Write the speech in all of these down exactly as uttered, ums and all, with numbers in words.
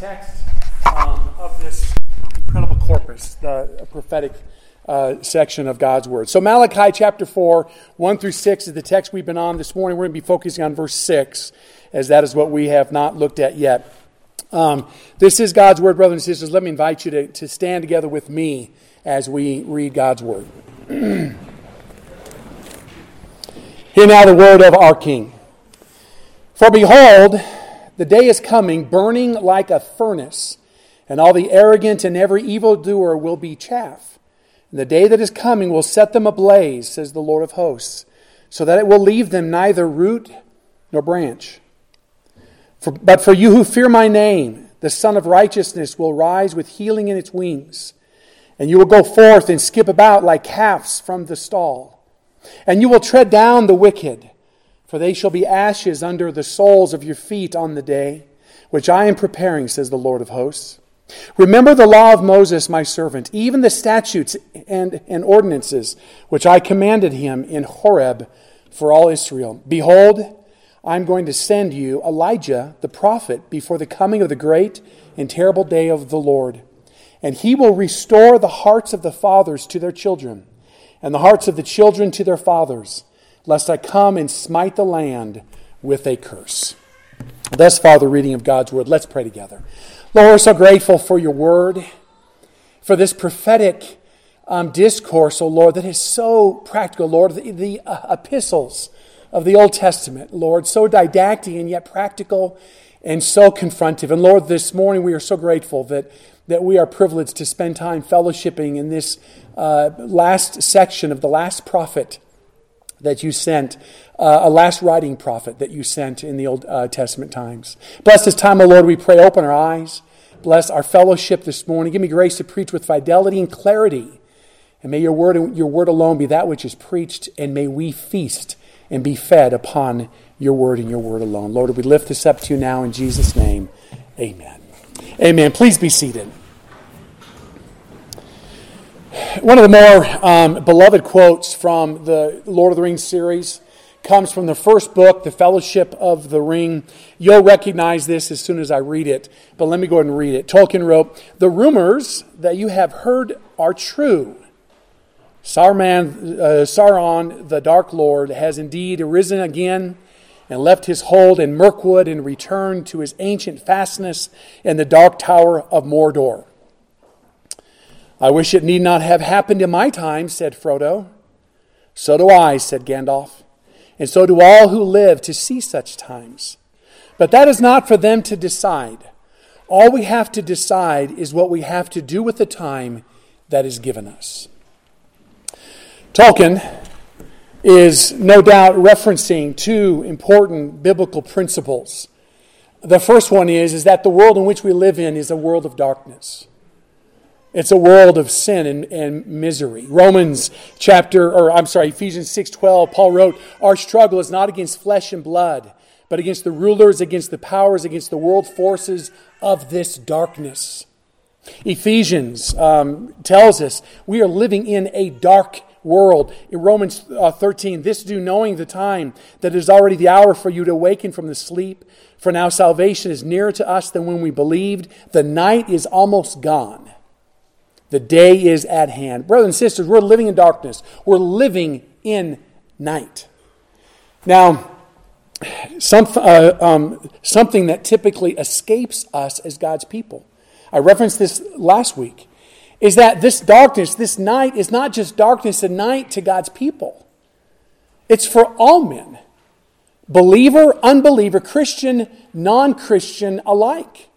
text um, of this incredible corpus, the prophetic uh, section of God's Word. So Malachi chapter four, one through six is the text we've been on this morning. We're going to be focusing on verse six, as that is what we have not looked at yet. Um, this is God's Word, brothers and sisters. Let me invite you to, to stand together with me as we read God's Word. Hear now the word of our King. For behold, the day is coming, burning like a furnace, and all the arrogant and every evildoer will be chaff. And the day that is coming will set them ablaze, says the Lord of hosts, so that it will leave them neither root nor branch. For, but for you who fear my name, the Son of Righteousness will rise with healing in its wings, and you will go forth and skip about like calves from the stall. And you will tread down the wicked, for they shall be ashes under the soles of your feet on the day, which I am preparing, says the Lord of hosts. Remember the law of Moses, my servant, even the statutes and, and ordinances, which I commanded him in Horeb for all Israel. Behold, I am going to send you Elijah the prophet before the coming of the great and terrible day of the Lord. And he will restore the hearts of the fathers to their children, and the hearts of the children to their fathers, lest I come and smite the land with a curse. Thus far the reading of God's Word. Let's pray together. Lord, we're so grateful for your Word, for this prophetic um, discourse, oh Lord, that is so practical, Lord. The, the uh, epistles of the Old Testament, Lord, so didactic and yet practical and so confrontive. And Lord, this morning we are so grateful that that we are privileged to spend time fellowshipping in this uh, last section of the last prophet that you sent, uh, a last writing prophet that you sent in the Old uh, Testament times. Bless this time, O Lord, we pray. Open our eyes. Bless our fellowship this morning. Give me grace to preach with fidelity and clarity. And may your word, your word alone be that which is preached, and may we feast and be fed upon your word and your word alone. Lord, we lift this up to you now in Jesus' name. Amen. Amen. Please be seated. One of the more um, beloved quotes from the Lord of the Rings series comes from the first book, The Fellowship of the Ring. You'll recognize this as soon as I read it, but let me go ahead and read it. Tolkien wrote, "The rumors that you have heard are true. Saruman, uh, Sauron, the Dark Lord, has indeed arisen again, and left his hold in Mirkwood and returned to his ancient fastness in the dark tower of Mordor. I wish it need not have happened in my time," said Frodo. "So do I," said Gandalf, "and so do all who live to see such times. But that is not for them to decide. All we have to decide is what we have to do with the time that is given us." Tolkien is no doubt referencing two important biblical principles. The first one is, is that the world in which we live in is a world of darkness. It's a world of sin and, and misery. Romans chapter, or I'm sorry, Ephesians six twelve, Paul wrote, "Our struggle is not against flesh and blood, but against the rulers, against the powers, against the world forces of this darkness." Ephesians um, tells us we are living in a dark world. In Romans uh, thirteen, "This do, knowing the time, that it is already the hour for you to awaken from the sleep. For now salvation is nearer to us than when we believed. The night is almost gone. The day is at hand." Brothers and sisters, we're living in darkness. We're living in night. Now, some, uh, um, something that typically escapes us as God's people, I referenced this last week, is that this darkness, this night, is not just darkness and night to God's people. It's for all men. Believer, unbeliever, Christian, non-Christian alike.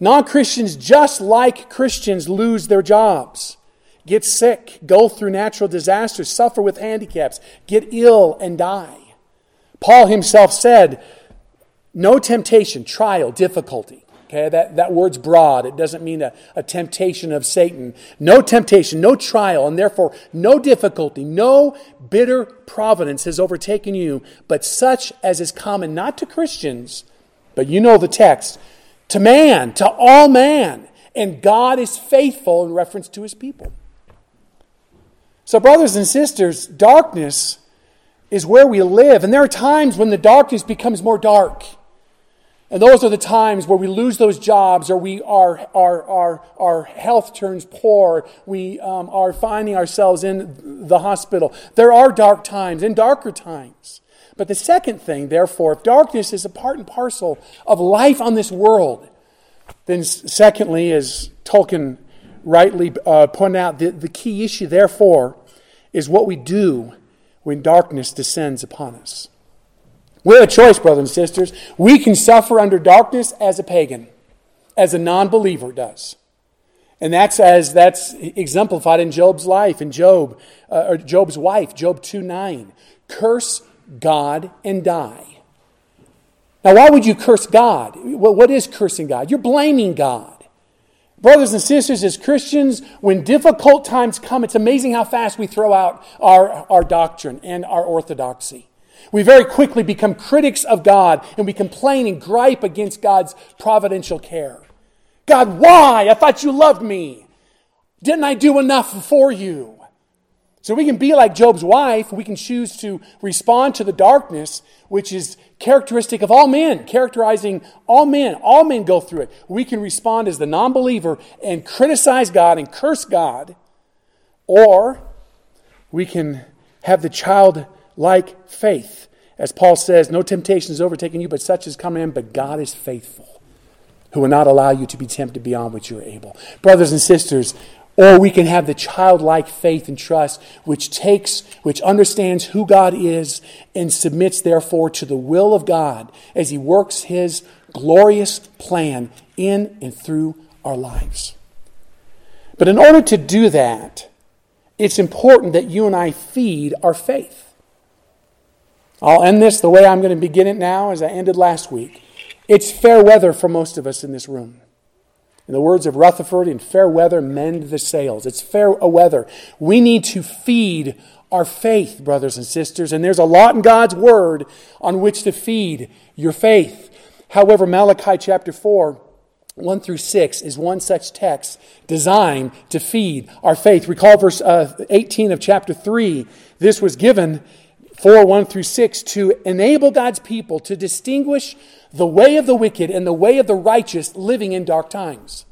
Non-Christians, just like Christians, lose their jobs, get sick, go through natural disasters, suffer with handicaps, get ill and die. Paul himself said, "No temptation, trial, difficulty." Okay, that, that word's broad. It doesn't mean a, a temptation of Satan. No temptation, no trial, and therefore no difficulty, no bitter providence has overtaken you, but such as is common not to Christians, but you know the text, to man, to all man, and God is faithful in reference to his people. So brothers and sisters, darkness is where we live, and there are times when the darkness becomes more dark. And those are the times where we lose those jobs, or we are, our our our health turns poor. We um, are finding ourselves in the hospital. There are dark times and darker times. But the second thing, therefore, if darkness is a part and parcel of life on this world, then secondly, as Tolkien rightly uh, pointed out, the, the key issue, therefore, is what we do when darkness descends upon us. We have a choice, brothers and sisters. We can suffer under darkness as a pagan, as a non-believer does. And that's as that's exemplified in Job's life, in Job, uh, or Job's wife, Job two nine. Curse God and die. Now, why would you curse God? Well, what is cursing God? You're blaming God. Brothers and sisters, as Christians, when difficult times come, it's amazing how fast we throw out our, our doctrine and our orthodoxy. We very quickly become critics of God, and we complain and gripe against God's providential care. God, why? I thought you loved me. Didn't I do enough for you? So we can be like Job's wife. We can choose to respond to the darkness, which is characteristic of all men, characterizing all men. All men go through it. We can respond as the non-believer and criticize God and curse God, or we can have the child like faith. As Paul says, no temptation is overtaking you, but such is coming in, but God is faithful, who will not allow you to be tempted beyond what you're able. Brothers and sisters, or we can have the childlike faith and trust, which takes, which understands who God is and submits, therefore, to the will of God as He works His glorious plan in and through our lives. But in order to do that, it's important that you and I feed our faith. I'll end this the way I'm going to begin it now, as I ended last week. It's fair weather for most of us in this room. In the words of Rutherford, in fair weather, mend the sails. It's fair weather. We need to feed our faith, brothers and sisters. And there's a lot in God's Word on which to feed your faith. However, Malachi chapter four, one through six is one such text designed to feed our faith. Recall verse uh, eighteen of chapter three. This was given four, one through six, to enable God's people to distinguish the way of the wicked and the way of the righteous living in dark times.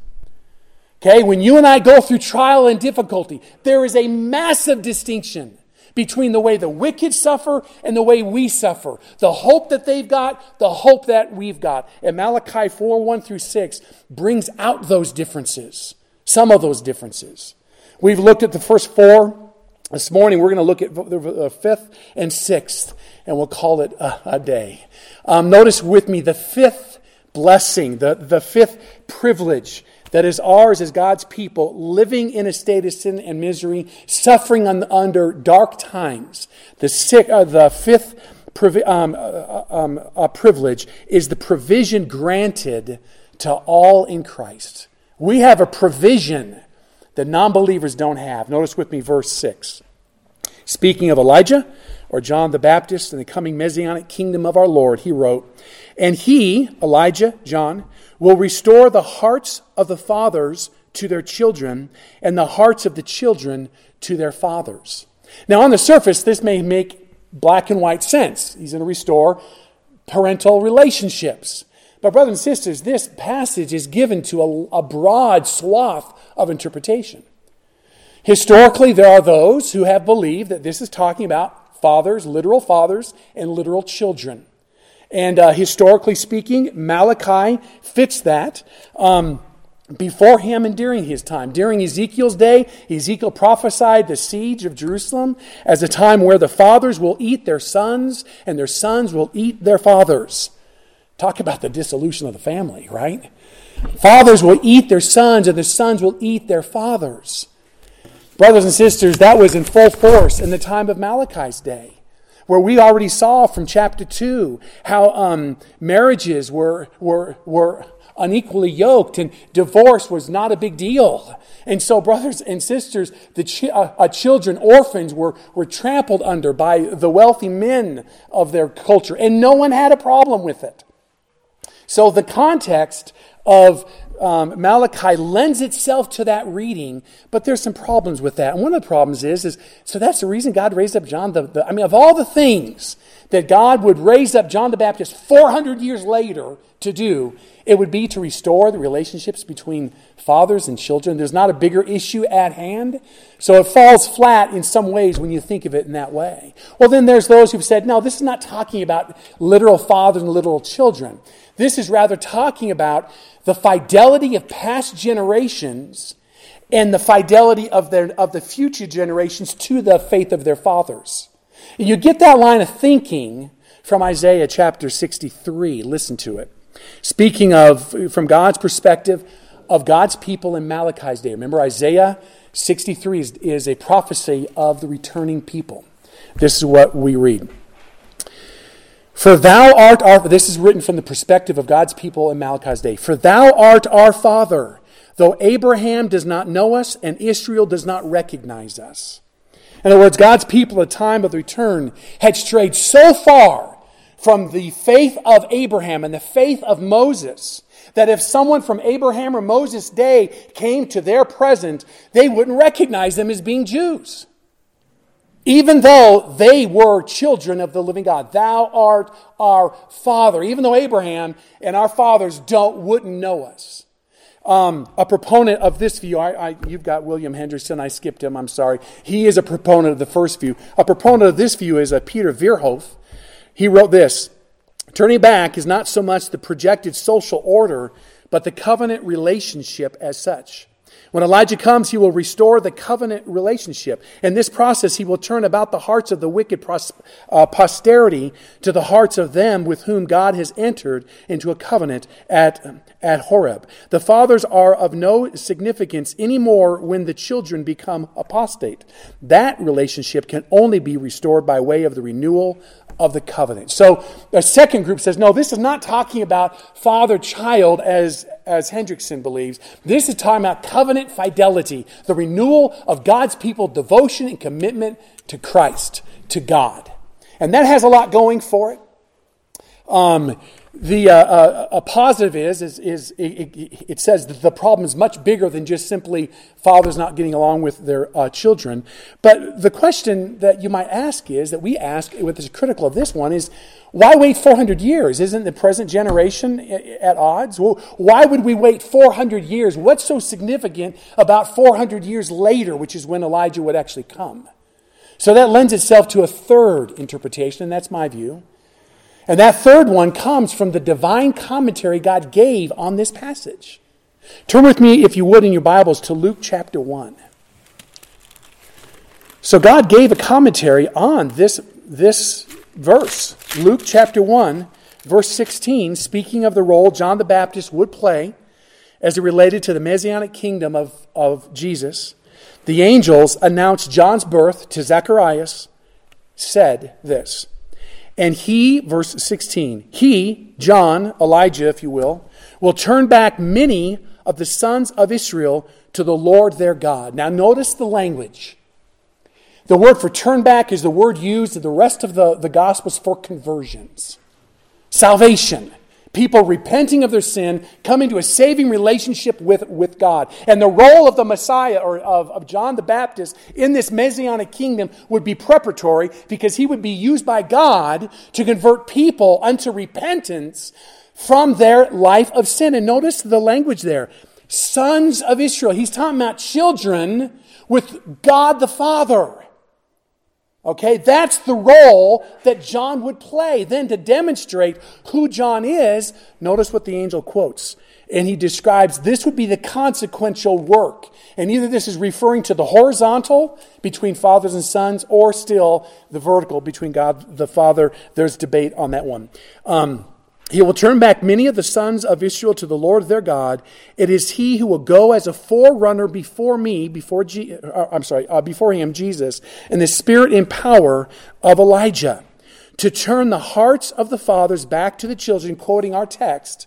Okay, when you and I go through trial and difficulty, there is a massive distinction between the way the wicked suffer and the way we suffer. The hope that they've got, the hope that we've got. And Malachi four, one through six brings out those differences, some of those differences. We've looked at the first four. This morning, we're going to look at the fifth and sixth, and we'll call it a, a day. Um, notice with me the fifth blessing, the, the fifth privilege that is ours as God's people, living in a state of sin and misery, suffering on, under dark times. The, six, uh, the fifth privi- um, uh, um, uh, privilege is the provision granted to all in Christ. We have a provision that non-believers don't have. Notice with me verse six. Speaking of Elijah, or John the Baptist, and the coming Messianic kingdom of our Lord, he wrote, and he, Elijah, John, will restore the hearts of the fathers to their children, and the hearts of the children to their fathers. Now on the surface, this may make black and white sense. He's going to restore parental relationships. But brothers and sisters, this passage is given to a, a broad swath of interpretation. Historically, there are those who have believed that this is talking about fathers, literal fathers, and literal children. And uh, historically speaking, Malachi fits that. Um, before him and during his time. During Ezekiel's day, Ezekiel prophesied the siege of Jerusalem as a time where the fathers will eat their sons, and their sons will eat their fathers. Talk about the dissolution of the family, right? Fathers will eat their sons, and their sons will eat their fathers. Brothers and sisters, that was in full force in the time of Malachi's day, where we already saw from chapter two how um, marriages were were were unequally yoked, and divorce was not a big deal. And so, brothers and sisters, the ch- uh, children, orphans, were were trampled under by the wealthy men of their culture, and no one had a problem with it. So the context of um, Malachi lends itself to that reading, but there's some problems with that. And one of the problems is, is so that's the reason God raised up John. The, the I mean, of all the things that God would raise up John the Baptist four hundred years later to do, it would be to restore the relationships between fathers and children. There's not a bigger issue at hand. So it falls flat in some ways when you think of it in that way. Well, then there's those who've said, no, this is not talking about literal fathers and literal children. This is rather talking about the fidelity of past generations and the fidelity of their of the future generations to the faith of their fathers. And you get that line of thinking from Isaiah chapter sixty-three. Listen to it. Speaking of, from God's perspective, of God's people in Malachi's day. Remember, Isaiah sixty-three is, is a prophecy of the returning people. This is what we read. For thou art our... This is written from the perspective of God's people in Malachi's day. For thou art our father, though Abraham does not know us and Israel does not recognize us. In other words, God's people at the time of the return had strayed so far from the faith of Abraham and the faith of Moses that if someone from Abraham or Moses' day came to their present, they wouldn't recognize them as being Jews, even though they were children of the living God. Thou art our father, even though Abraham and our fathers don't wouldn't know us. Um, a proponent of this view, I, I, you've got William Henderson, I skipped him, I'm sorry. He is a proponent of the first view. A proponent of this view is a Peter Verhoef. He wrote this: turning back is not so much the projected social order, but the covenant relationship as such. When Elijah comes, he will restore the covenant relationship. In this process, he will turn about the hearts of the wicked pros- uh, posterity to the hearts of them with whom God has entered into a covenant at, at Horeb. The fathers are of no significance anymore when the children become apostate. That relationship can only be restored by way of the renewal of the covenant. So a second group says, no, this is not talking about father-child as, as Hendrickson believes. This is talking about covenant fidelity, the renewal of God's people, devotion and commitment to Christ, to God. And that has a lot going for it. Um, the uh, uh, a positive is, is, is it, it, it says that the problem is much bigger than just simply fathers not getting along with their uh, children. But the question that you might ask is, that we ask, which is critical of this one, is why wait four hundred years? Isn't the present generation at odds? Well, why would we wait four hundred years? What's so significant about four hundred years later, which is when Elijah would actually come? So that lends itself to a third interpretation, and that's my view. And that third one comes from the divine commentary God gave on this passage. Turn with me, if you would, in your Bibles to Luke chapter one. So God gave a commentary on this, this verse. Luke chapter one, verse sixteen, speaking of the role John the Baptist would play as it related to the Messianic kingdom of, of Jesus. The angels announced John's birth to Zacharias, said this. And he, verse sixteen, he, John, Elijah, if you will, will turn back many of the sons of Israel to the Lord their God. Now notice the language. The word for turn back is the word used in the rest of the, the Gospels for conversions. Salvation. People repenting of their sin, come into a saving relationship with, with God. And the role of the Messiah, or of, of John the Baptist, in this Messianic kingdom would be preparatory, because he would be used by God to convert people unto repentance from their life of sin. And notice the language there. Sons of Israel. He's talking about children with God the Father. Okay, that's the role that John would play. Then to demonstrate who John is, notice what the angel quotes. And he describes this would be the consequential work. And either this is referring to the horizontal between fathers and sons, or still the vertical between God the Father. There's debate on that one. Um, he will turn back many of the sons of Israel to the Lord their God. It is he who will go as a forerunner before me, before Je- I'm sorry, uh, before him, Jesus, and the spirit and power of Elijah, to turn the hearts of the fathers back to the children, quoting our text,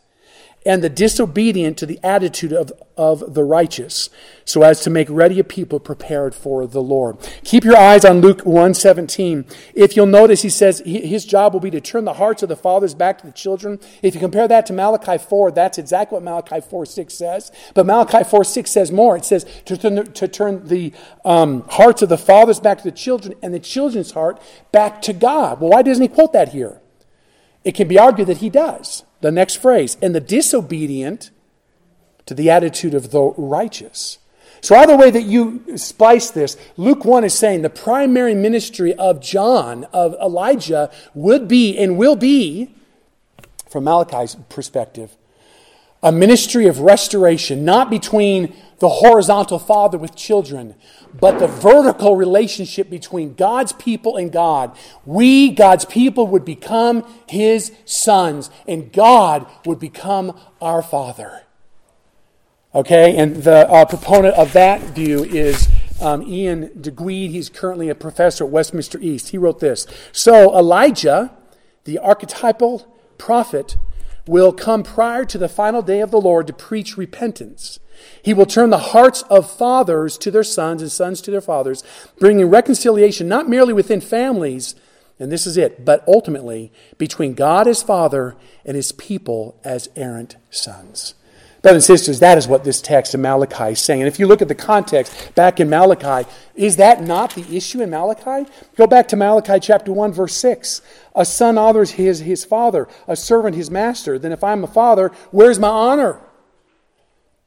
and the disobedient to the attitude of, of the righteous, so as to make ready a people prepared for the Lord. Keep your eyes on Luke one seventeen. If you'll notice, he says his job will be to turn the hearts of the fathers back to the children. If you compare that to Malachi four, that's exactly what Malachi four six says. But Malachi four six says more. It says to turn the, to turn the um, hearts of the fathers back to the children and the children's heart back to God. Well, why doesn't he quote that here? It can be argued that he does. The next phrase, and the disobedient to the attitude of the righteous. So either way that you splice this, Luke one is saying the primary ministry of John, of Elijah, would be and will be, from Malachi's perspective, a ministry of restoration, not between the horizontal father with children, but the vertical relationship between God's people and God. We, God's people, would become his sons, and God would become our Father. Okay, and the uh, proponent of that view is um, Ian DeGree. He's currently a professor at Westminster East. He wrote this. So Elijah, the archetypal prophet, will come prior to the final day of the Lord to preach repentance. He will turn the hearts of fathers to their sons and sons to their fathers, bringing reconciliation not merely within families, and this is it, but ultimately between God as Father and his people as errant sons. Brothers and sisters, that is what this text in Malachi is saying. And if you look at the context back in Malachi, is that not the issue in Malachi? Go back to Malachi chapter one, verse six. A son honors his, his father, a servant his master. Then if I'm a father, where's my honor?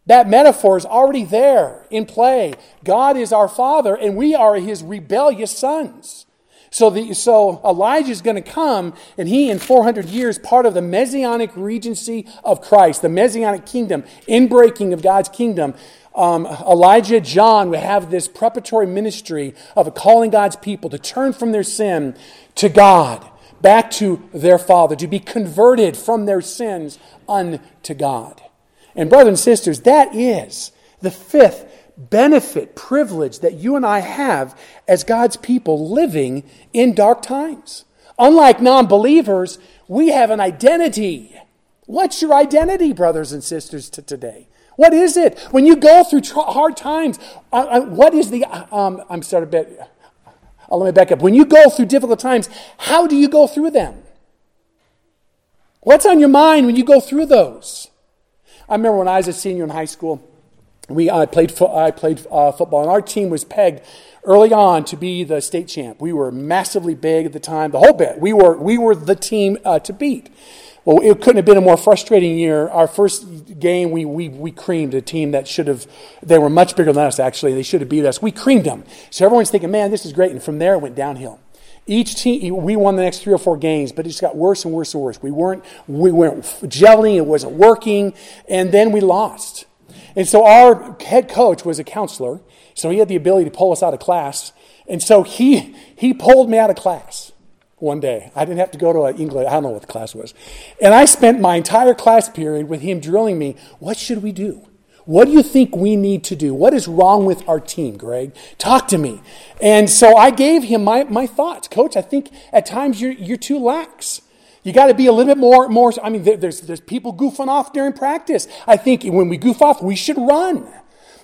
That metaphor is already there in play. God is our Father, and we are his rebellious sons. So, the, so Elijah is going to come, and he, in four hundred years, part of the Messianic regency of Christ, the Messianic kingdom, inbreaking of God's kingdom. Um, Elijah, John would have this preparatory ministry of calling God's people to turn from their sin to God, back to their Father, to be converted from their sins unto God. And brothers and sisters, that is the fifth benefit, privilege that you and I have as God's people living in dark times. Unlike non-believers, we have an identity. What's your identity, brothers and sisters, to today? What is it? When you go through tr- hard times, uh, uh, what is the... Um, I'm sorry, a bit, uh, let me back up. When you go through difficult times, how do you go through them? What's on your mind when you go through those? I remember when I was a senior in high school, We I played fo- I played uh, football, and our team was pegged early on to be the state champ. We were massively big at the time, the whole bit. We were we were the team uh, to beat. Well, it couldn't have been a more frustrating year. Our first game, we we we creamed a team that should have. They were much bigger than us. Actually, they should have beat us. We creamed them. So everyone's thinking, man, this is great. And from there, it went downhill. Each team, we won the next three or four games, but it just got worse and worse and worse. We weren't we weren't gelling. It wasn't working, and then we lost. And so our head coach was a counselor, so he had the ability to pull us out of class. And so he he pulled me out of class one day. I didn't have to go to an English, I don't know what the class was. And I spent my entire class period with him drilling me, what should we do? What do you think we need to do? What is wrong with our team, Greg? Talk to me. And so I gave him my, my thoughts. Coach, I think at times you're, you're too lax. You got to be a little bit more, more. I mean, there's there's people goofing off during practice. I think when we goof off, we should run.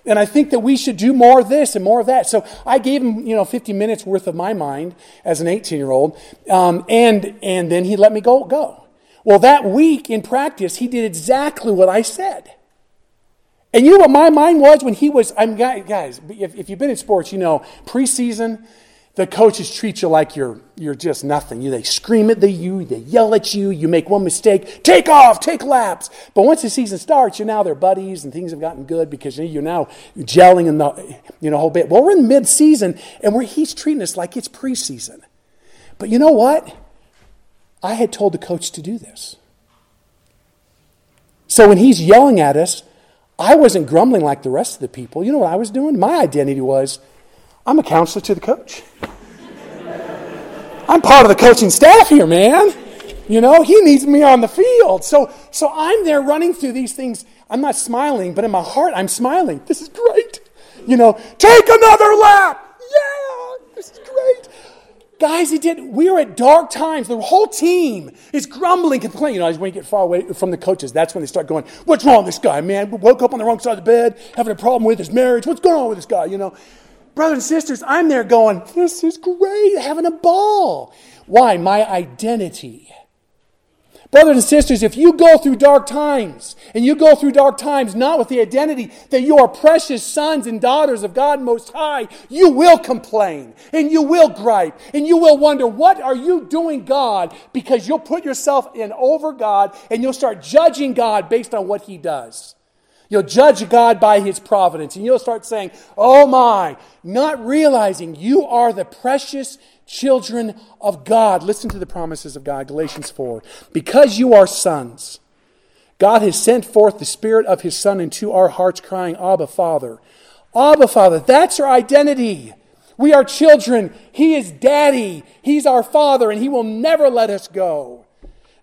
And I think that we should do more of this and more of that. So I gave him, you know, fifty minutes worth of my mind as an eighteen-year-old. Um, and and then he let me go, go. Well, that week in practice, he did exactly what I said. And you know what my mind was when he was, I'm guys, if, if you've been in sports, you know, preseason, the coaches treat you like you're you're just nothing. You, they scream at the, you, they yell at you, you make one mistake, take off, take laps. But once the season starts, you're now their buddies and things have gotten good because you're now gelling in the you know whole bit. Well, we're in mid-season and we're, he's treating us like it's preseason. But you know what? I had told the coach to do this. So when he's yelling at us, I wasn't grumbling like the rest of the people. You know what I was doing? My identity was, I'm a counselor to the coach. I'm part of the coaching staff here, man. You know, he needs me on the field. So so I'm there running through these things. I'm not smiling, but in my heart, I'm smiling. This is great. You know, take another lap. Yeah, this is great. Guys, it did. We are at dark times. The whole team is grumbling, complaining. You know, when you get far away from the coaches, that's when they start going, what's wrong with this guy, man? We woke up on the wrong side of the bed, having a problem with his marriage. What's going on with this guy, you know? Brothers and sisters, I'm there going, this is great, having a ball. Why? My identity. Brothers and sisters, if you go through dark times, and you go through dark times not with the identity that you are precious sons and daughters of God Most High, you will complain, and you will gripe, and you will wonder, what are you doing, God? Because you'll put yourself in over God, and you'll start judging God based on what He does. You'll judge God by His providence, and you'll start saying, oh my, not realizing you are the precious children of God. Listen to the promises of God, Galatians four. Because you are sons, God has sent forth the Spirit of His Son into our hearts, crying, Abba, Father. Abba, Father, that's our identity. We are children. He is Daddy. He's our Father, and He will never let us go.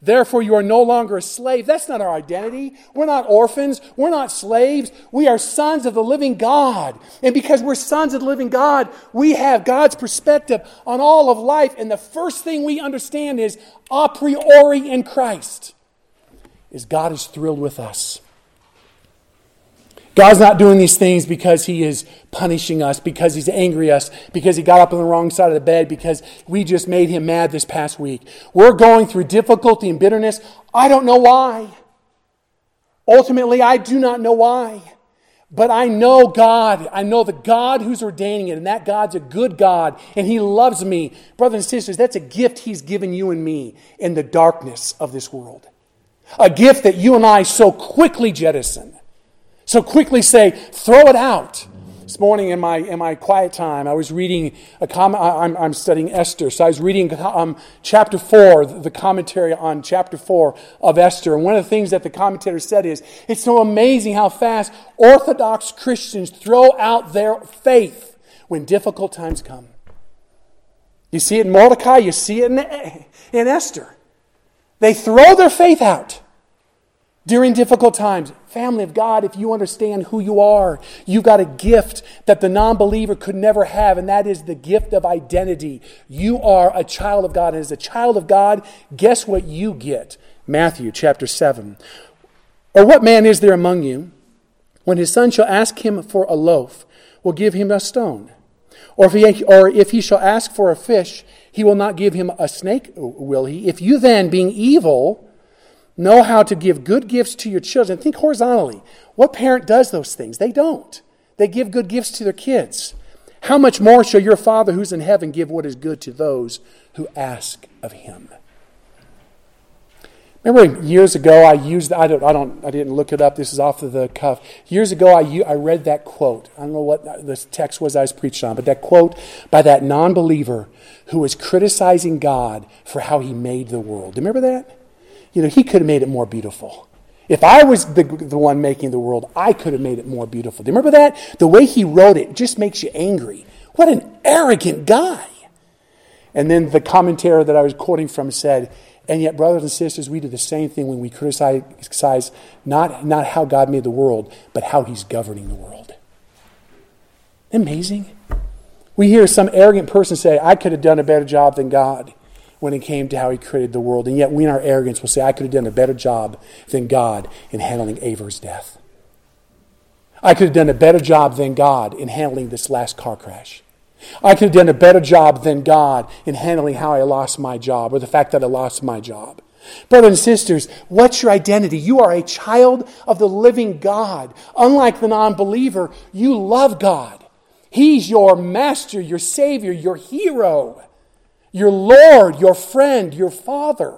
Therefore, you are no longer a slave. That's not our identity. We're not orphans. We're not slaves. We are sons of the living God. And because we're sons of the living God, we have God's perspective on all of life. And the first thing we understand is, a priori in Christ, is God is thrilled with us. God's not doing these things because He is punishing us, because He's angry at us, because He got up on the wrong side of the bed, because we just made Him mad this past week. We're going through difficulty and bitterness. I don't know why. Ultimately, I do not know why. But I know God. I know the God who's ordaining it, and that God's a good God, and He loves me. Brothers and sisters, that's a gift He's given you and me in the darkness of this world. A gift that you and I so quickly jettison. So quickly say, throw it out. This morning in my in my quiet time, I was reading a com- I'm I'm studying Esther, so I was reading um, chapter four, the commentary on chapter four of Esther. And one of the things that the commentator said is, it's so amazing how fast Orthodox Christians throw out their faith when difficult times come. You see it in Mordecai, you see it in, in Esther. They throw their faith out during difficult times. Family of God, if you understand who you are, you've got a gift that the non-believer could never have, and that is the gift of identity. You are a child of God, and as a child of God, guess what you get? Matthew chapter seven. Or what man is there among you, when his son shall ask him for a loaf, will give him a stone? Or if he, or if he shall ask for a fish, he will not give him a snake, will he? If you then, being evil, know how to give good gifts to your children. Think horizontally. What parent does those things? They don't. They give good gifts to their kids. How much more shall your Father who's in heaven give what is good to those who ask of Him? Remember years ago I used, I don't, I don't, I didn't look it up. This is off of the cuff. Years ago I, I read that quote. I don't know what this text was I was preached on, but that quote by that non-believer who was criticizing God for how He made the world. Do you remember that? You know, He could have made it more beautiful. If I was the, the one making the world, I could have made it more beautiful. Do you remember that? The way he wrote it just makes you angry. What an arrogant guy. And then the commentator that I was quoting from said, and yet, brothers and sisters, we do the same thing when we criticize not, not how God made the world, but how He's governing the world. Amazing. We hear some arrogant person say, I could have done a better job than God, when it came to how He created the world. And yet we in our arrogance will say, I could have done a better job than God in handling Aver's death. I could have done a better job than God in handling this last car crash. I could have done a better job than God in handling how I lost my job, or the fact that I lost my job. Brothers and sisters, what's your identity? You are a child of the living God. Unlike the non-believer, you love God. He's your master, your savior, your hero, your Lord, your friend, your Father.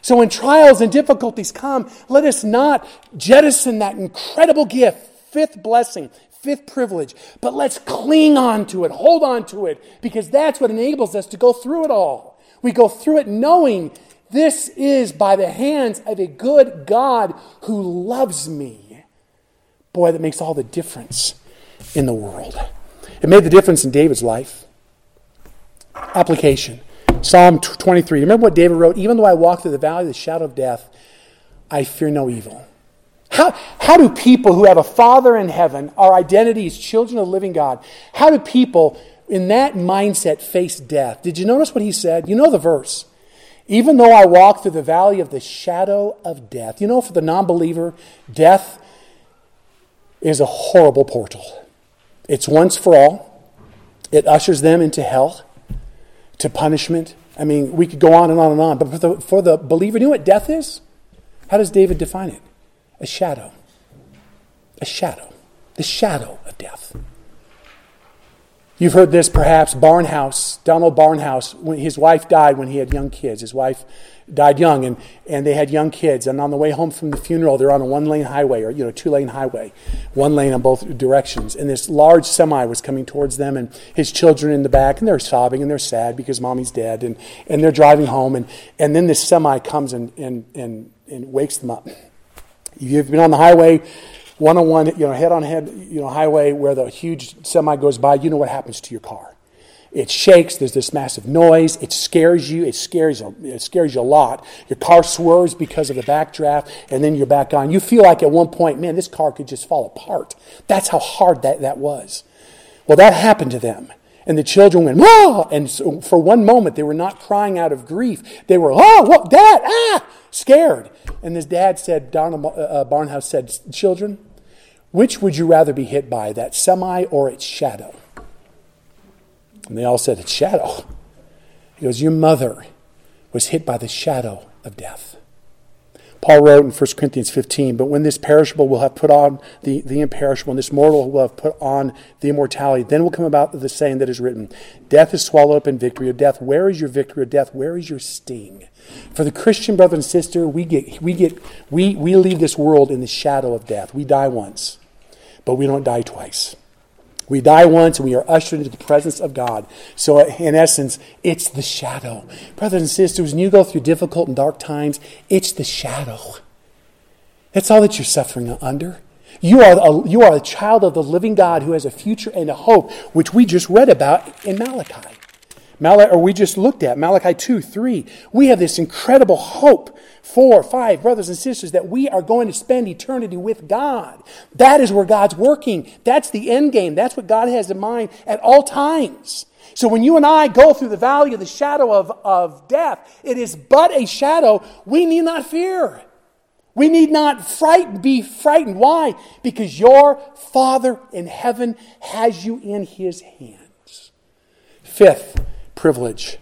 So when trials and difficulties come, let us not jettison that incredible gift, fifth blessing, fifth privilege, but let's cling on to it, hold on to it, because that's what enables us to go through it all. We go through it knowing this is by the hands of a good God who loves me. Boy, that makes all the difference in the world. It made the difference in David's life. Application. Psalm twenty-three. Remember what David wrote? Even though I walk through the valley of the shadow of death, I fear no evil. How, how do people who have a Father in heaven, our identity is children of the living God, how do people in that mindset faced death. Did you notice what he said? You know the verse. Even though I walk through the valley of the shadow of death. You know, for the non-believer, death is a horrible portal. It's once for all. It ushers them into hell, to punishment. I mean, we could go on and on and on. But for the, for the believer, you know what death is? How does David define it? A shadow. A shadow. The shadow of death. You've heard this perhaps, Barnhouse, Donald Barnhouse, when his wife died when he had young kids. His wife died young and, and they had young kids. And on the way home from the funeral, they're on a one-lane highway or, you know, two-lane highway, one lane on both directions. And this large semi was coming towards them and his children in the back, and they're sobbing and they're sad because mommy's dead, and, and they're driving home. And, and then this semi comes and, and, and, and wakes them up. You've been on the highway, one oh one, you know, head-on-head, you know, highway where the huge semi goes by. You know what happens to your car. It shakes. There's this massive noise. It scares you. It scares you. It scares you a lot. Your car swerves because of the backdraft, and then you're back on. You feel like at one point, man, this car could just fall apart. That's how hard that, that was. Well, that happened to them. And the children went, whoa! And so for one moment, they were not crying out of grief. They were, oh, whoa, dad, ah, scared. And this dad said, Donald uh, Barnhouse said, children, which would you rather be hit by, that semi or its shadow? And they all said, its shadow. He goes, your mother was hit by the shadow of death. Paul wrote in First Corinthians fifteen, but when this perishable will have put on the, the imperishable, and this mortal will have put on the immortality, then will come about the saying that is written, death is swallowed up in victory of death. Where is your victory of death? Where is your sting? For the Christian brother and sister, we get we get we we leave this world in the shadow of death. We die once, but we don't die twice. We die once and we are ushered into the presence of God. So in essence, it's the shadow. Brothers and sisters, when you go through difficult and dark times, it's the shadow. That's all that you're suffering under. You are a, you are a child of the living God who has a future and a hope, which we just read about in Malachi. Malachi, or we just looked at, Malachi two, three. We have this incredible hope, four, five, brothers and sisters, that we are going to spend eternity with God. That is where God's working. That's the end game. That's what God has in mind at all times. So when you and I go through the valley of the shadow of, of death, it is but a shadow. We need not fear. We need not fright, be frightened. Why? Because your Father in heaven has you in His hands. Fifth, privilege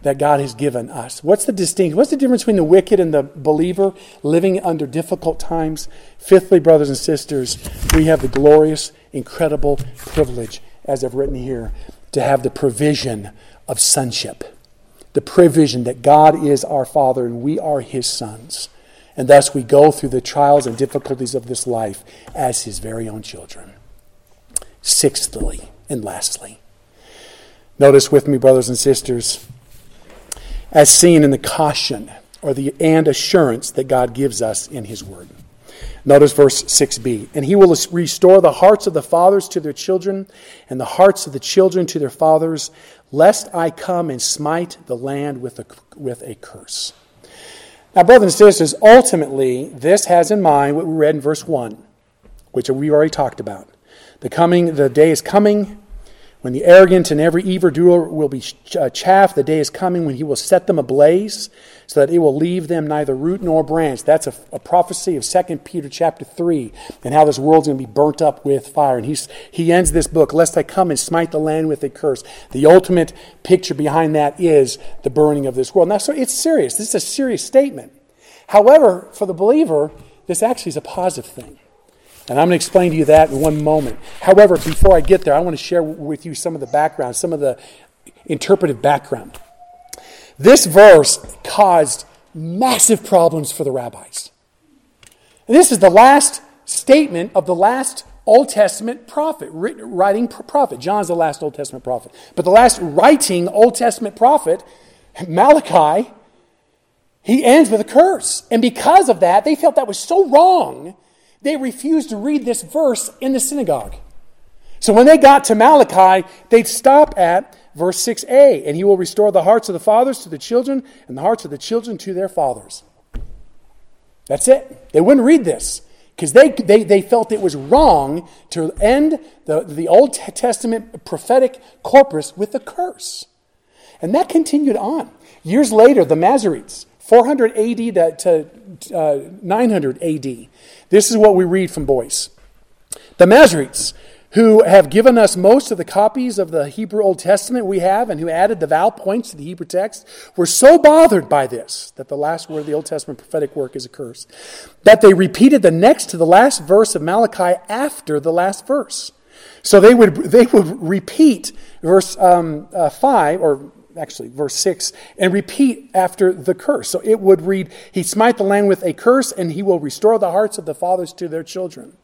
that God has given us. What's the distinction? What's the difference between the wicked and the believer living under difficult times? Fifthly, brothers and sisters, we have the glorious, incredible privilege, as I've written here, to have the provision of sonship. The provision that God is our Father and we are His sons. And thus we go through the trials and difficulties of this life as His very own children. Sixthly and lastly, notice with me, brothers and sisters, as seen in the caution or the and assurance that God gives us in His Word. Notice verse six b. And He will restore the hearts of the fathers to their children and the hearts of the children to their fathers, lest I come and smite the land with a, with a curse. Now, brothers and sisters, ultimately, this has in mind what we read in verse one, which we already talked about. The coming, the day is coming, when the arrogant and every evildoer will be chaffed. The day is coming when He will set them ablaze so that it will leave them neither root nor branch. That's a, a prophecy of Second Peter chapter three and how this world's going to be burnt up with fire. And he's, he ends this book, lest I come and smite the land with a curse. The ultimate picture behind that is the burning of this world. Now, so it's serious. This is a serious statement. However, for the believer, this actually is a positive thing. And I'm going to explain to you that in one moment. However, before I get there, I want to share with you some of the background, some of the interpretive background. This verse caused massive problems for the rabbis. And this is the last statement of the last Old Testament prophet, writing prophet. John's the last Old Testament prophet. But the last writing Old Testament prophet, Malachi, he ends with a curse. And because of that, they felt that was so wrong, they refused to read this verse in the synagogue. So when they got to Malachi, they'd stop at verse six a, and He will restore the hearts of the fathers to the children and the hearts of the children to their fathers. That's it. They wouldn't read this. because they, they they felt it was wrong to end the, the Old Testament prophetic corpus with a curse. And that continued on. Years later, the Masoretes, four hundred A D to, to uh, nine hundred A D, this is what we read from Boyce. The Masoretes, who have given us most of the copies of the Hebrew Old Testament we have and who added the vowel points to the Hebrew text, were so bothered by this, that the last word of the Old Testament prophetic work is a curse, that they repeated the next to the last verse of Malachi after the last verse. So they would they would repeat verse um, uh, five, or actually verse six, and repeat after the curse. So it would read, "He smite the land with a curse, and he will restore the hearts of the fathers to their children."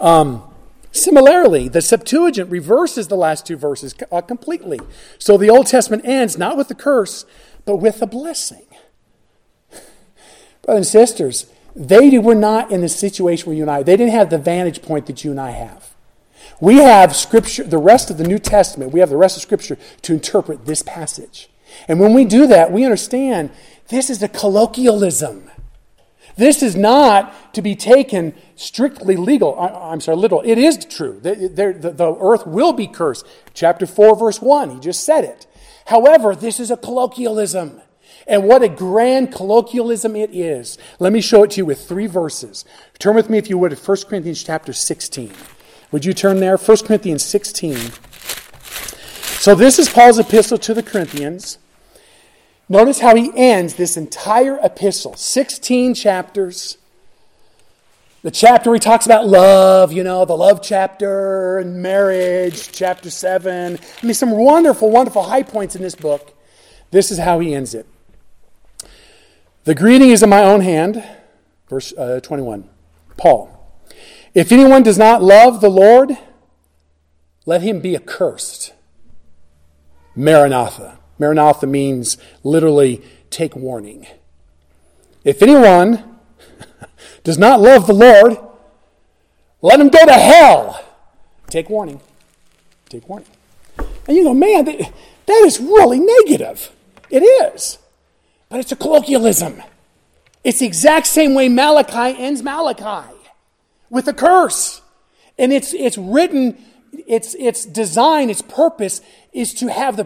Um Similarly, the Septuagint reverses the last two verses uh, completely. So the Old Testament ends not with the curse, but with a blessing. Brothers and sisters, they were not in the situation where you and I, they didn't have the vantage point that you and I have. We have Scripture, the rest of the New Testament, we have the rest of Scripture to interpret this passage. And when we do that, we understand this is a colloquialism. This is not to be taken strictly legal. I'm sorry, literal. It is true. The, the, the earth will be cursed. Chapter four, verse one. He just said it. However, this is a colloquialism. And what a grand colloquialism it is. Let me show it to you with three verses. Turn with me, if you would, to First Corinthians chapter sixteen. Would you turn there? First Corinthians sixteen. So this is Paul's epistle to the Corinthians. Notice how he ends this entire epistle, sixteen chapters. The chapter where he talks about love, you know, the love chapter, and marriage, chapter seven. I mean, some wonderful, wonderful high points in this book. This is how he ends it. The greeting is in my own hand, verse uh, twenty-one. Paul, if anyone does not love the Lord, let him be accursed. Maranatha. Maranatha means literally, take warning. If anyone does not love the Lord, let him go to hell. Take warning. Take warning. And you go, man, that, that is really negative. It is. But it's a colloquialism. It's the exact same way Malachi ends Malachi, with a curse. And it's it's written, its its design, its purpose is to have the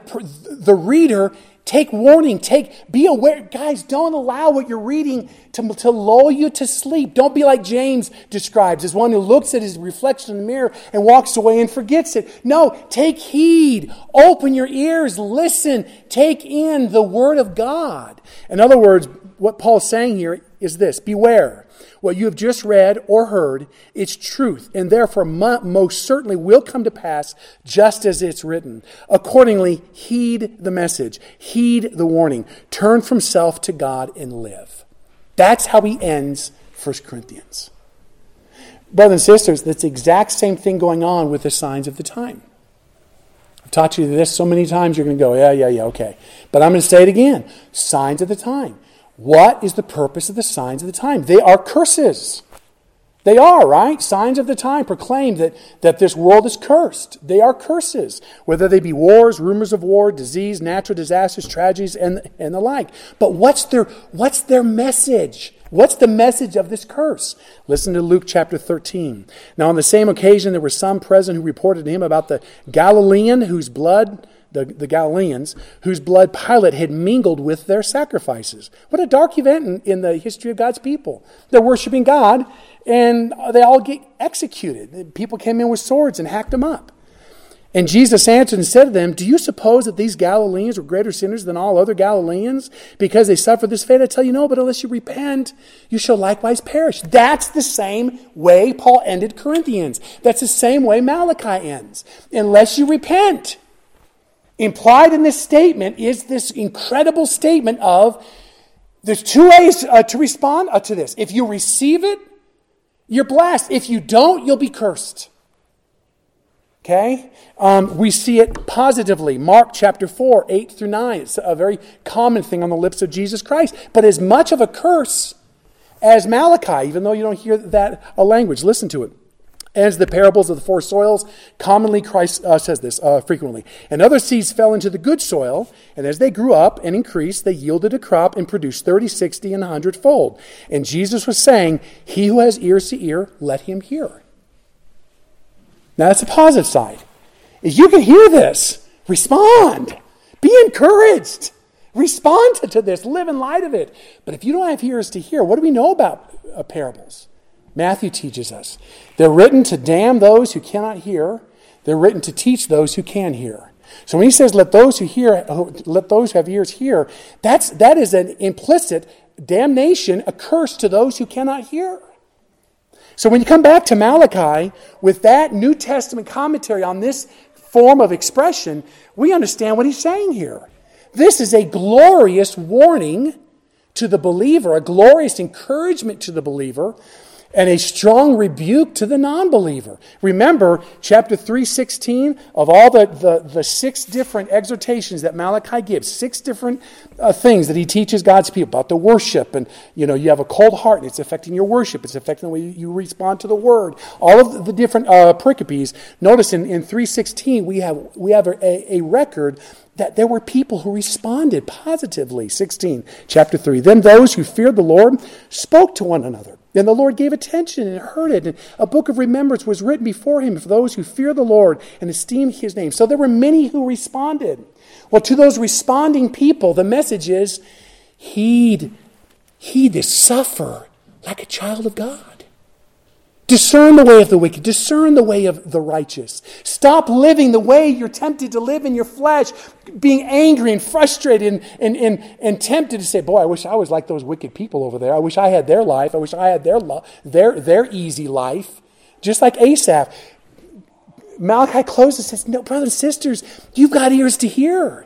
the reader take warning, take be aware. Guys, don't allow what you're reading to, to lull you to sleep. Don't be like James describes, as one who looks at his reflection in the mirror and walks away and forgets it. No, take heed. Open your ears. Listen. Take in the Word of God. In other words, what Paul's saying here is this. Beware. What you have just read or heard is truth, and therefore most certainly will come to pass, just as it's written. Accordingly, heed the message. Heed the warning. Turn from self to God and live. That's how he ends First Corinthians. Brothers and sisters, that's the exact same thing going on with the signs of the time. I've taught you this so many times, you're going to go, yeah, yeah, yeah, okay. But I'm going to say it again. Signs of the time. What is the purpose of the signs of the time? They are curses. They are, right? Signs of the time proclaim that, that this world is cursed. They are curses, whether they be wars, rumors of war, disease, natural disasters, tragedies, and, and the like. But what's their, what's their message? What's the message of this curse? Listen to Luke chapter thirteen. Now on the same occasion there were some present who reported to him about the Galilean whose blood... The, the Galileans, whose blood Pilate had mingled with their sacrifices. What a dark event in, in the history of God's people. They're worshiping God, and they all get executed. People came in with swords and hacked them up. And Jesus answered and said to them, do you suppose that these Galileans were greater sinners than all other Galileans because they suffered this fate? I tell you no, but unless you repent, you shall likewise perish. That's the same way Paul ended Corinthians. That's the same way Malachi ends. Unless you repent. Implied in this statement is this incredible statement of there's two ways uh, to respond uh, to this. If you receive it, you're blessed. If you don't, you'll be cursed. Okay? Um, we see it positively. Mark chapter four, eight through nine. It's a very common thing on the lips of Jesus Christ. But as much of a curse as Malachi, even though you don't hear that a language. Listen to it. As the parables of the four soils, commonly Christ uh, says this uh, frequently. And other seeds fell into the good soil, and as they grew up and increased, they yielded a crop and produced thirty, sixty, and a hundred fold. And Jesus was saying, he who has ears to hear, let him hear. Now that's the positive side. If you can hear this, respond. Be encouraged. Respond to this. Live in light of it. But if you don't have ears to hear, what do we know about uh, parables? Matthew teaches us. They're written to damn those who cannot hear. They're written to teach those who can hear. So when he says, let those who hear, let those who have ears hear, that's, that is an implicit damnation, a curse to those who cannot hear. So when you come back to Malachi, with that New Testament commentary on this form of expression, we understand what he's saying here. This is a glorious warning to the believer, a glorious encouragement to the believer, and a strong rebuke to the non-believer. Remember, chapter three sixteen, of all the, the, the six different exhortations that Malachi gives, six different uh, things that he teaches God's people about the worship, and you know, you have a cold heart, and it's affecting your worship, it's affecting the way you respond to the word, all of the different uh, pericopes. Notice in, in three sixteen, we have, we have a, a record that there were people who responded positively. sixteen, chapter three. Then those who feared the Lord spoke to one another. Then the Lord gave attention and heard it. And a book of remembrance was written before him for those who fear the Lord and esteem his name. So there were many who responded. Well, to those responding people, the message is, heed, heed this, suffer like a child of God. Discern the way of the wicked. Discern the way of the righteous. Stop living the way you're tempted to live in your flesh, being angry and frustrated and, and, and, and tempted to say, boy, I wish I was like those wicked people over there. I wish I had their life. I wish I had their lo- their, their easy life. Just like Asaph. Malachi closes and says, no, brothers and sisters, you've got ears to hear.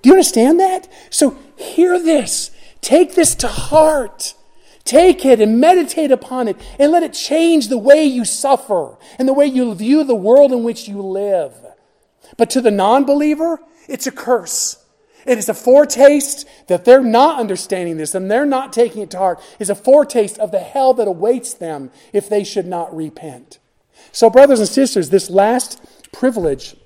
Do you understand that? So hear this. Take this to heart. Take it and meditate upon it and let it change the way you suffer and the way you view the world in which you live. But to the non-believer, it's a curse. It is a foretaste that they're not understanding this and they're not taking it to heart. It's a foretaste of the hell that awaits them if they should not repent. So brothers and sisters, this last privilege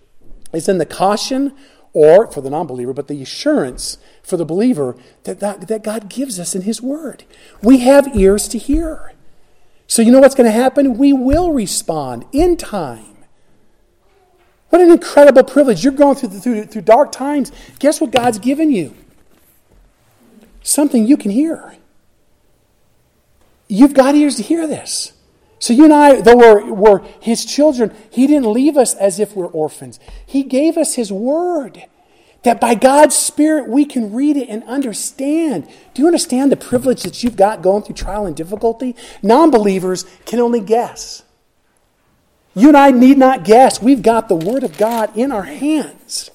is in the caution, or for the non-believer, but the assurance for the believer that, that, that God gives us in his word. We have ears to hear. So you know what's going to happen? We will respond in time. What an incredible privilege. You're going through, the, through, through dark times. Guess what God's given you? Something you can hear. You've got ears to hear this. So you and I, though we're, we're his children, he didn't leave us as if we're orphans. He gave us his word that by God's Spirit we can read it and understand. Do you understand the privilege that you've got going through trial and difficulty? Non-believers can only guess. You and I need not guess. We've got the word of God in our hands,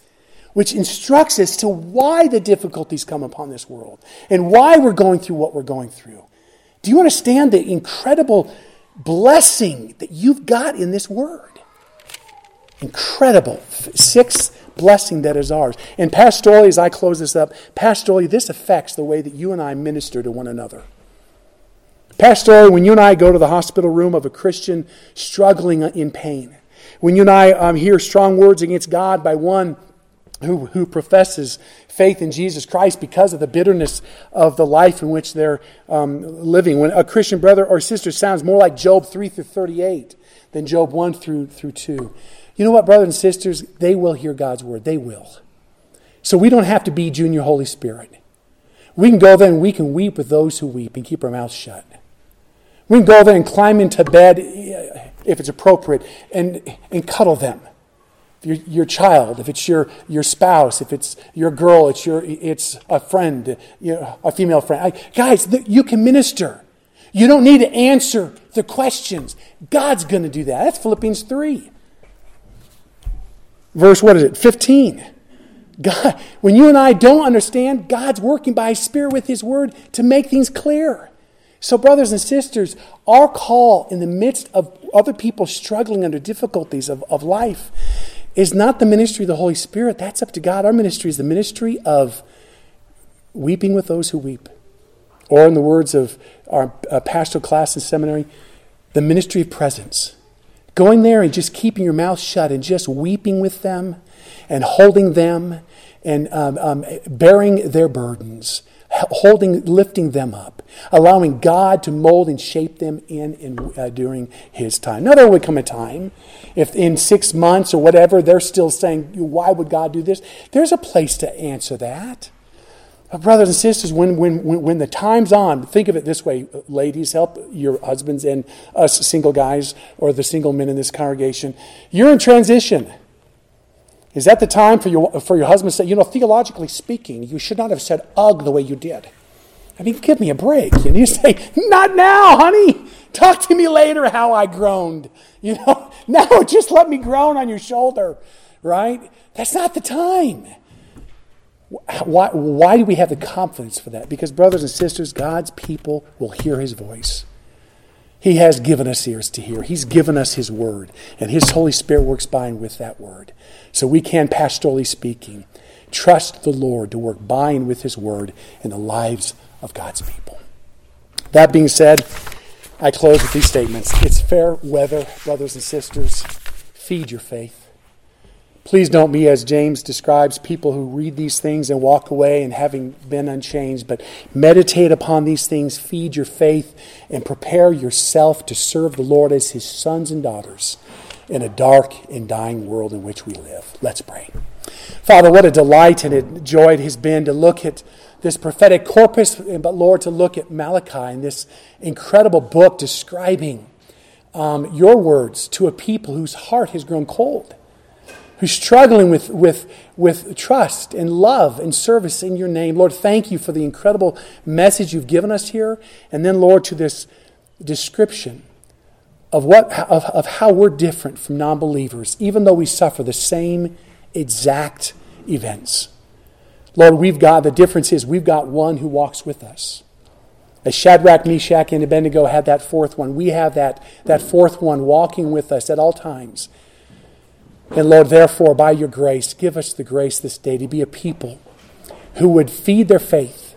which instructs us to why the difficulties come upon this world and why we're going through what we're going through. Do you understand the incredible blessing that you've got in this word? Incredible. Sixth blessing that is ours. And pastorally, as I close this up, pastorally, this affects the way that you and I minister to one another. Pastorally, when you and I go to the hospital room of a Christian struggling in pain, when you and I um, hear strong words against God by one who, who professes faith in Jesus Christ because of the bitterness of the life in which they're um, living. When a Christian brother or sister sounds more like Job three through thirty-eight than Job one through through two. You know what, brothers and sisters? They will hear God's word. They will. So we don't have to be junior Holy Spirit. We can go there and we can weep with those who weep and keep our mouths shut. We can go there and climb into bed if it's appropriate and, and cuddle them. Your, your child, if it's your your spouse, if it's your girl, it's your it's a friend, you know, a female friend. I, guys, the, you can minister. You don't need to answer the questions. God's going to do that. That's Philippians three. Verse, what is it? fifteen. God, when you and I don't understand, God's working by His Spirit with His Word to make things clear. So brothers and sisters, our call in the midst of other people struggling under difficulties of, of life is not the ministry of the Holy Spirit. That's up to God. Our ministry is the ministry of weeping with those who weep. Or in the words of our uh, pastoral class in seminary, the ministry of presence. Going there and just keeping your mouth shut and just weeping with them and holding them and um, um, bearing their burdens, holding, lifting them up, allowing God to mold and shape them in, in uh, during His time. Now, there would come a time, if in six months or whatever, they're still saying, why would God do this? There's a place to answer that. But brothers and sisters, when, when when the time's on, think of it this way, ladies, help your husbands and us single guys or the single men in this congregation. You're in transition. Is that the time for your for your husband to say, you know, theologically speaking, you should not have said ugh the way you did. I mean, give me a break. And you say, not now, honey. Talk to me later how I groaned. You know, now just let me groan on your shoulder, right? That's not the time. Why, why do we have the confidence for that? Because, brothers and sisters, God's people will hear His voice. He has given us ears to hear. He's given us His word. And His Holy Spirit works by and with that word. So we can, pastorally speaking, trust the Lord to work by and with His word in the lives of God's people. That being said, I close with these statements. It's fair weather, brothers and sisters. Feed your faith. Please don't be, as James describes, people who read these things and walk away and having been unchanged, but meditate upon these things, feed your faith, and prepare yourself to serve the Lord as His sons and daughters in a dark and dying world in which we live. Let's pray. Father, what a delight and a joy it has been to look at this prophetic corpus, but Lord, to look at Malachi and this incredible book describing um, your words to a people whose heart has grown cold, who's struggling with, with with trust and love and service in your name. Lord, thank you for the incredible message you've given us here. And then, Lord, to this description of what of, of how we're different from non-believers, even though we suffer the same exact events. Lord, we've got, the difference is we've got one who walks with us. As Shadrach, Meshach, and Abednego had that fourth one, we have that, that fourth one walking with us at all times. And Lord, therefore, by your grace, give us the grace this day to be a people who would feed their faith,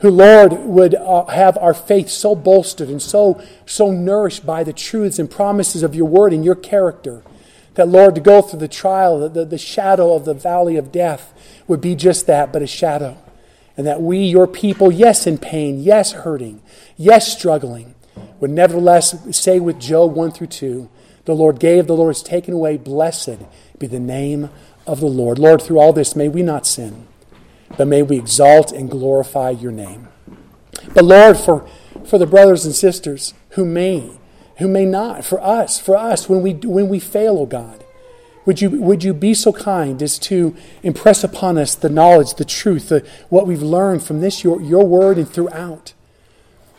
who, Lord, would uh, have our faith so bolstered and so, so nourished by the truths and promises of your word and your character that, Lord, to go through the trial, the, the shadow of the valley of death would be just that, but a shadow. And that we, your people, yes, in pain, yes, hurting, yes, struggling, would nevertheless say with Job one through two, the Lord gave, the Lord has taken away. Blessed be the name of the Lord. Lord, through all this, may we not sin, but may we exalt and glorify your name. But Lord, for, for the brothers and sisters who may, who may not, for us, for us, when we when we fail, O God, would you would you be so kind as to impress upon us the knowledge, the truth, the, what we've learned from this your your word and throughout.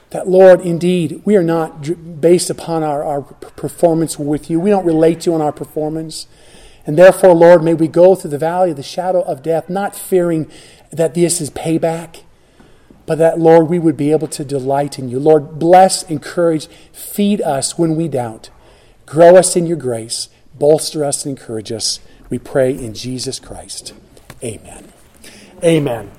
That, Lord, indeed, we are not based upon our, our performance with you. We don't relate to you on our performance. And therefore, Lord, may we go through the valley of the shadow of death, not fearing that this is payback, but that, Lord, we would be able to delight in you. Lord, bless, encourage, feed us when we doubt. Grow us in your grace. Bolster us and encourage us. We pray in Jesus Christ. Amen. Amen.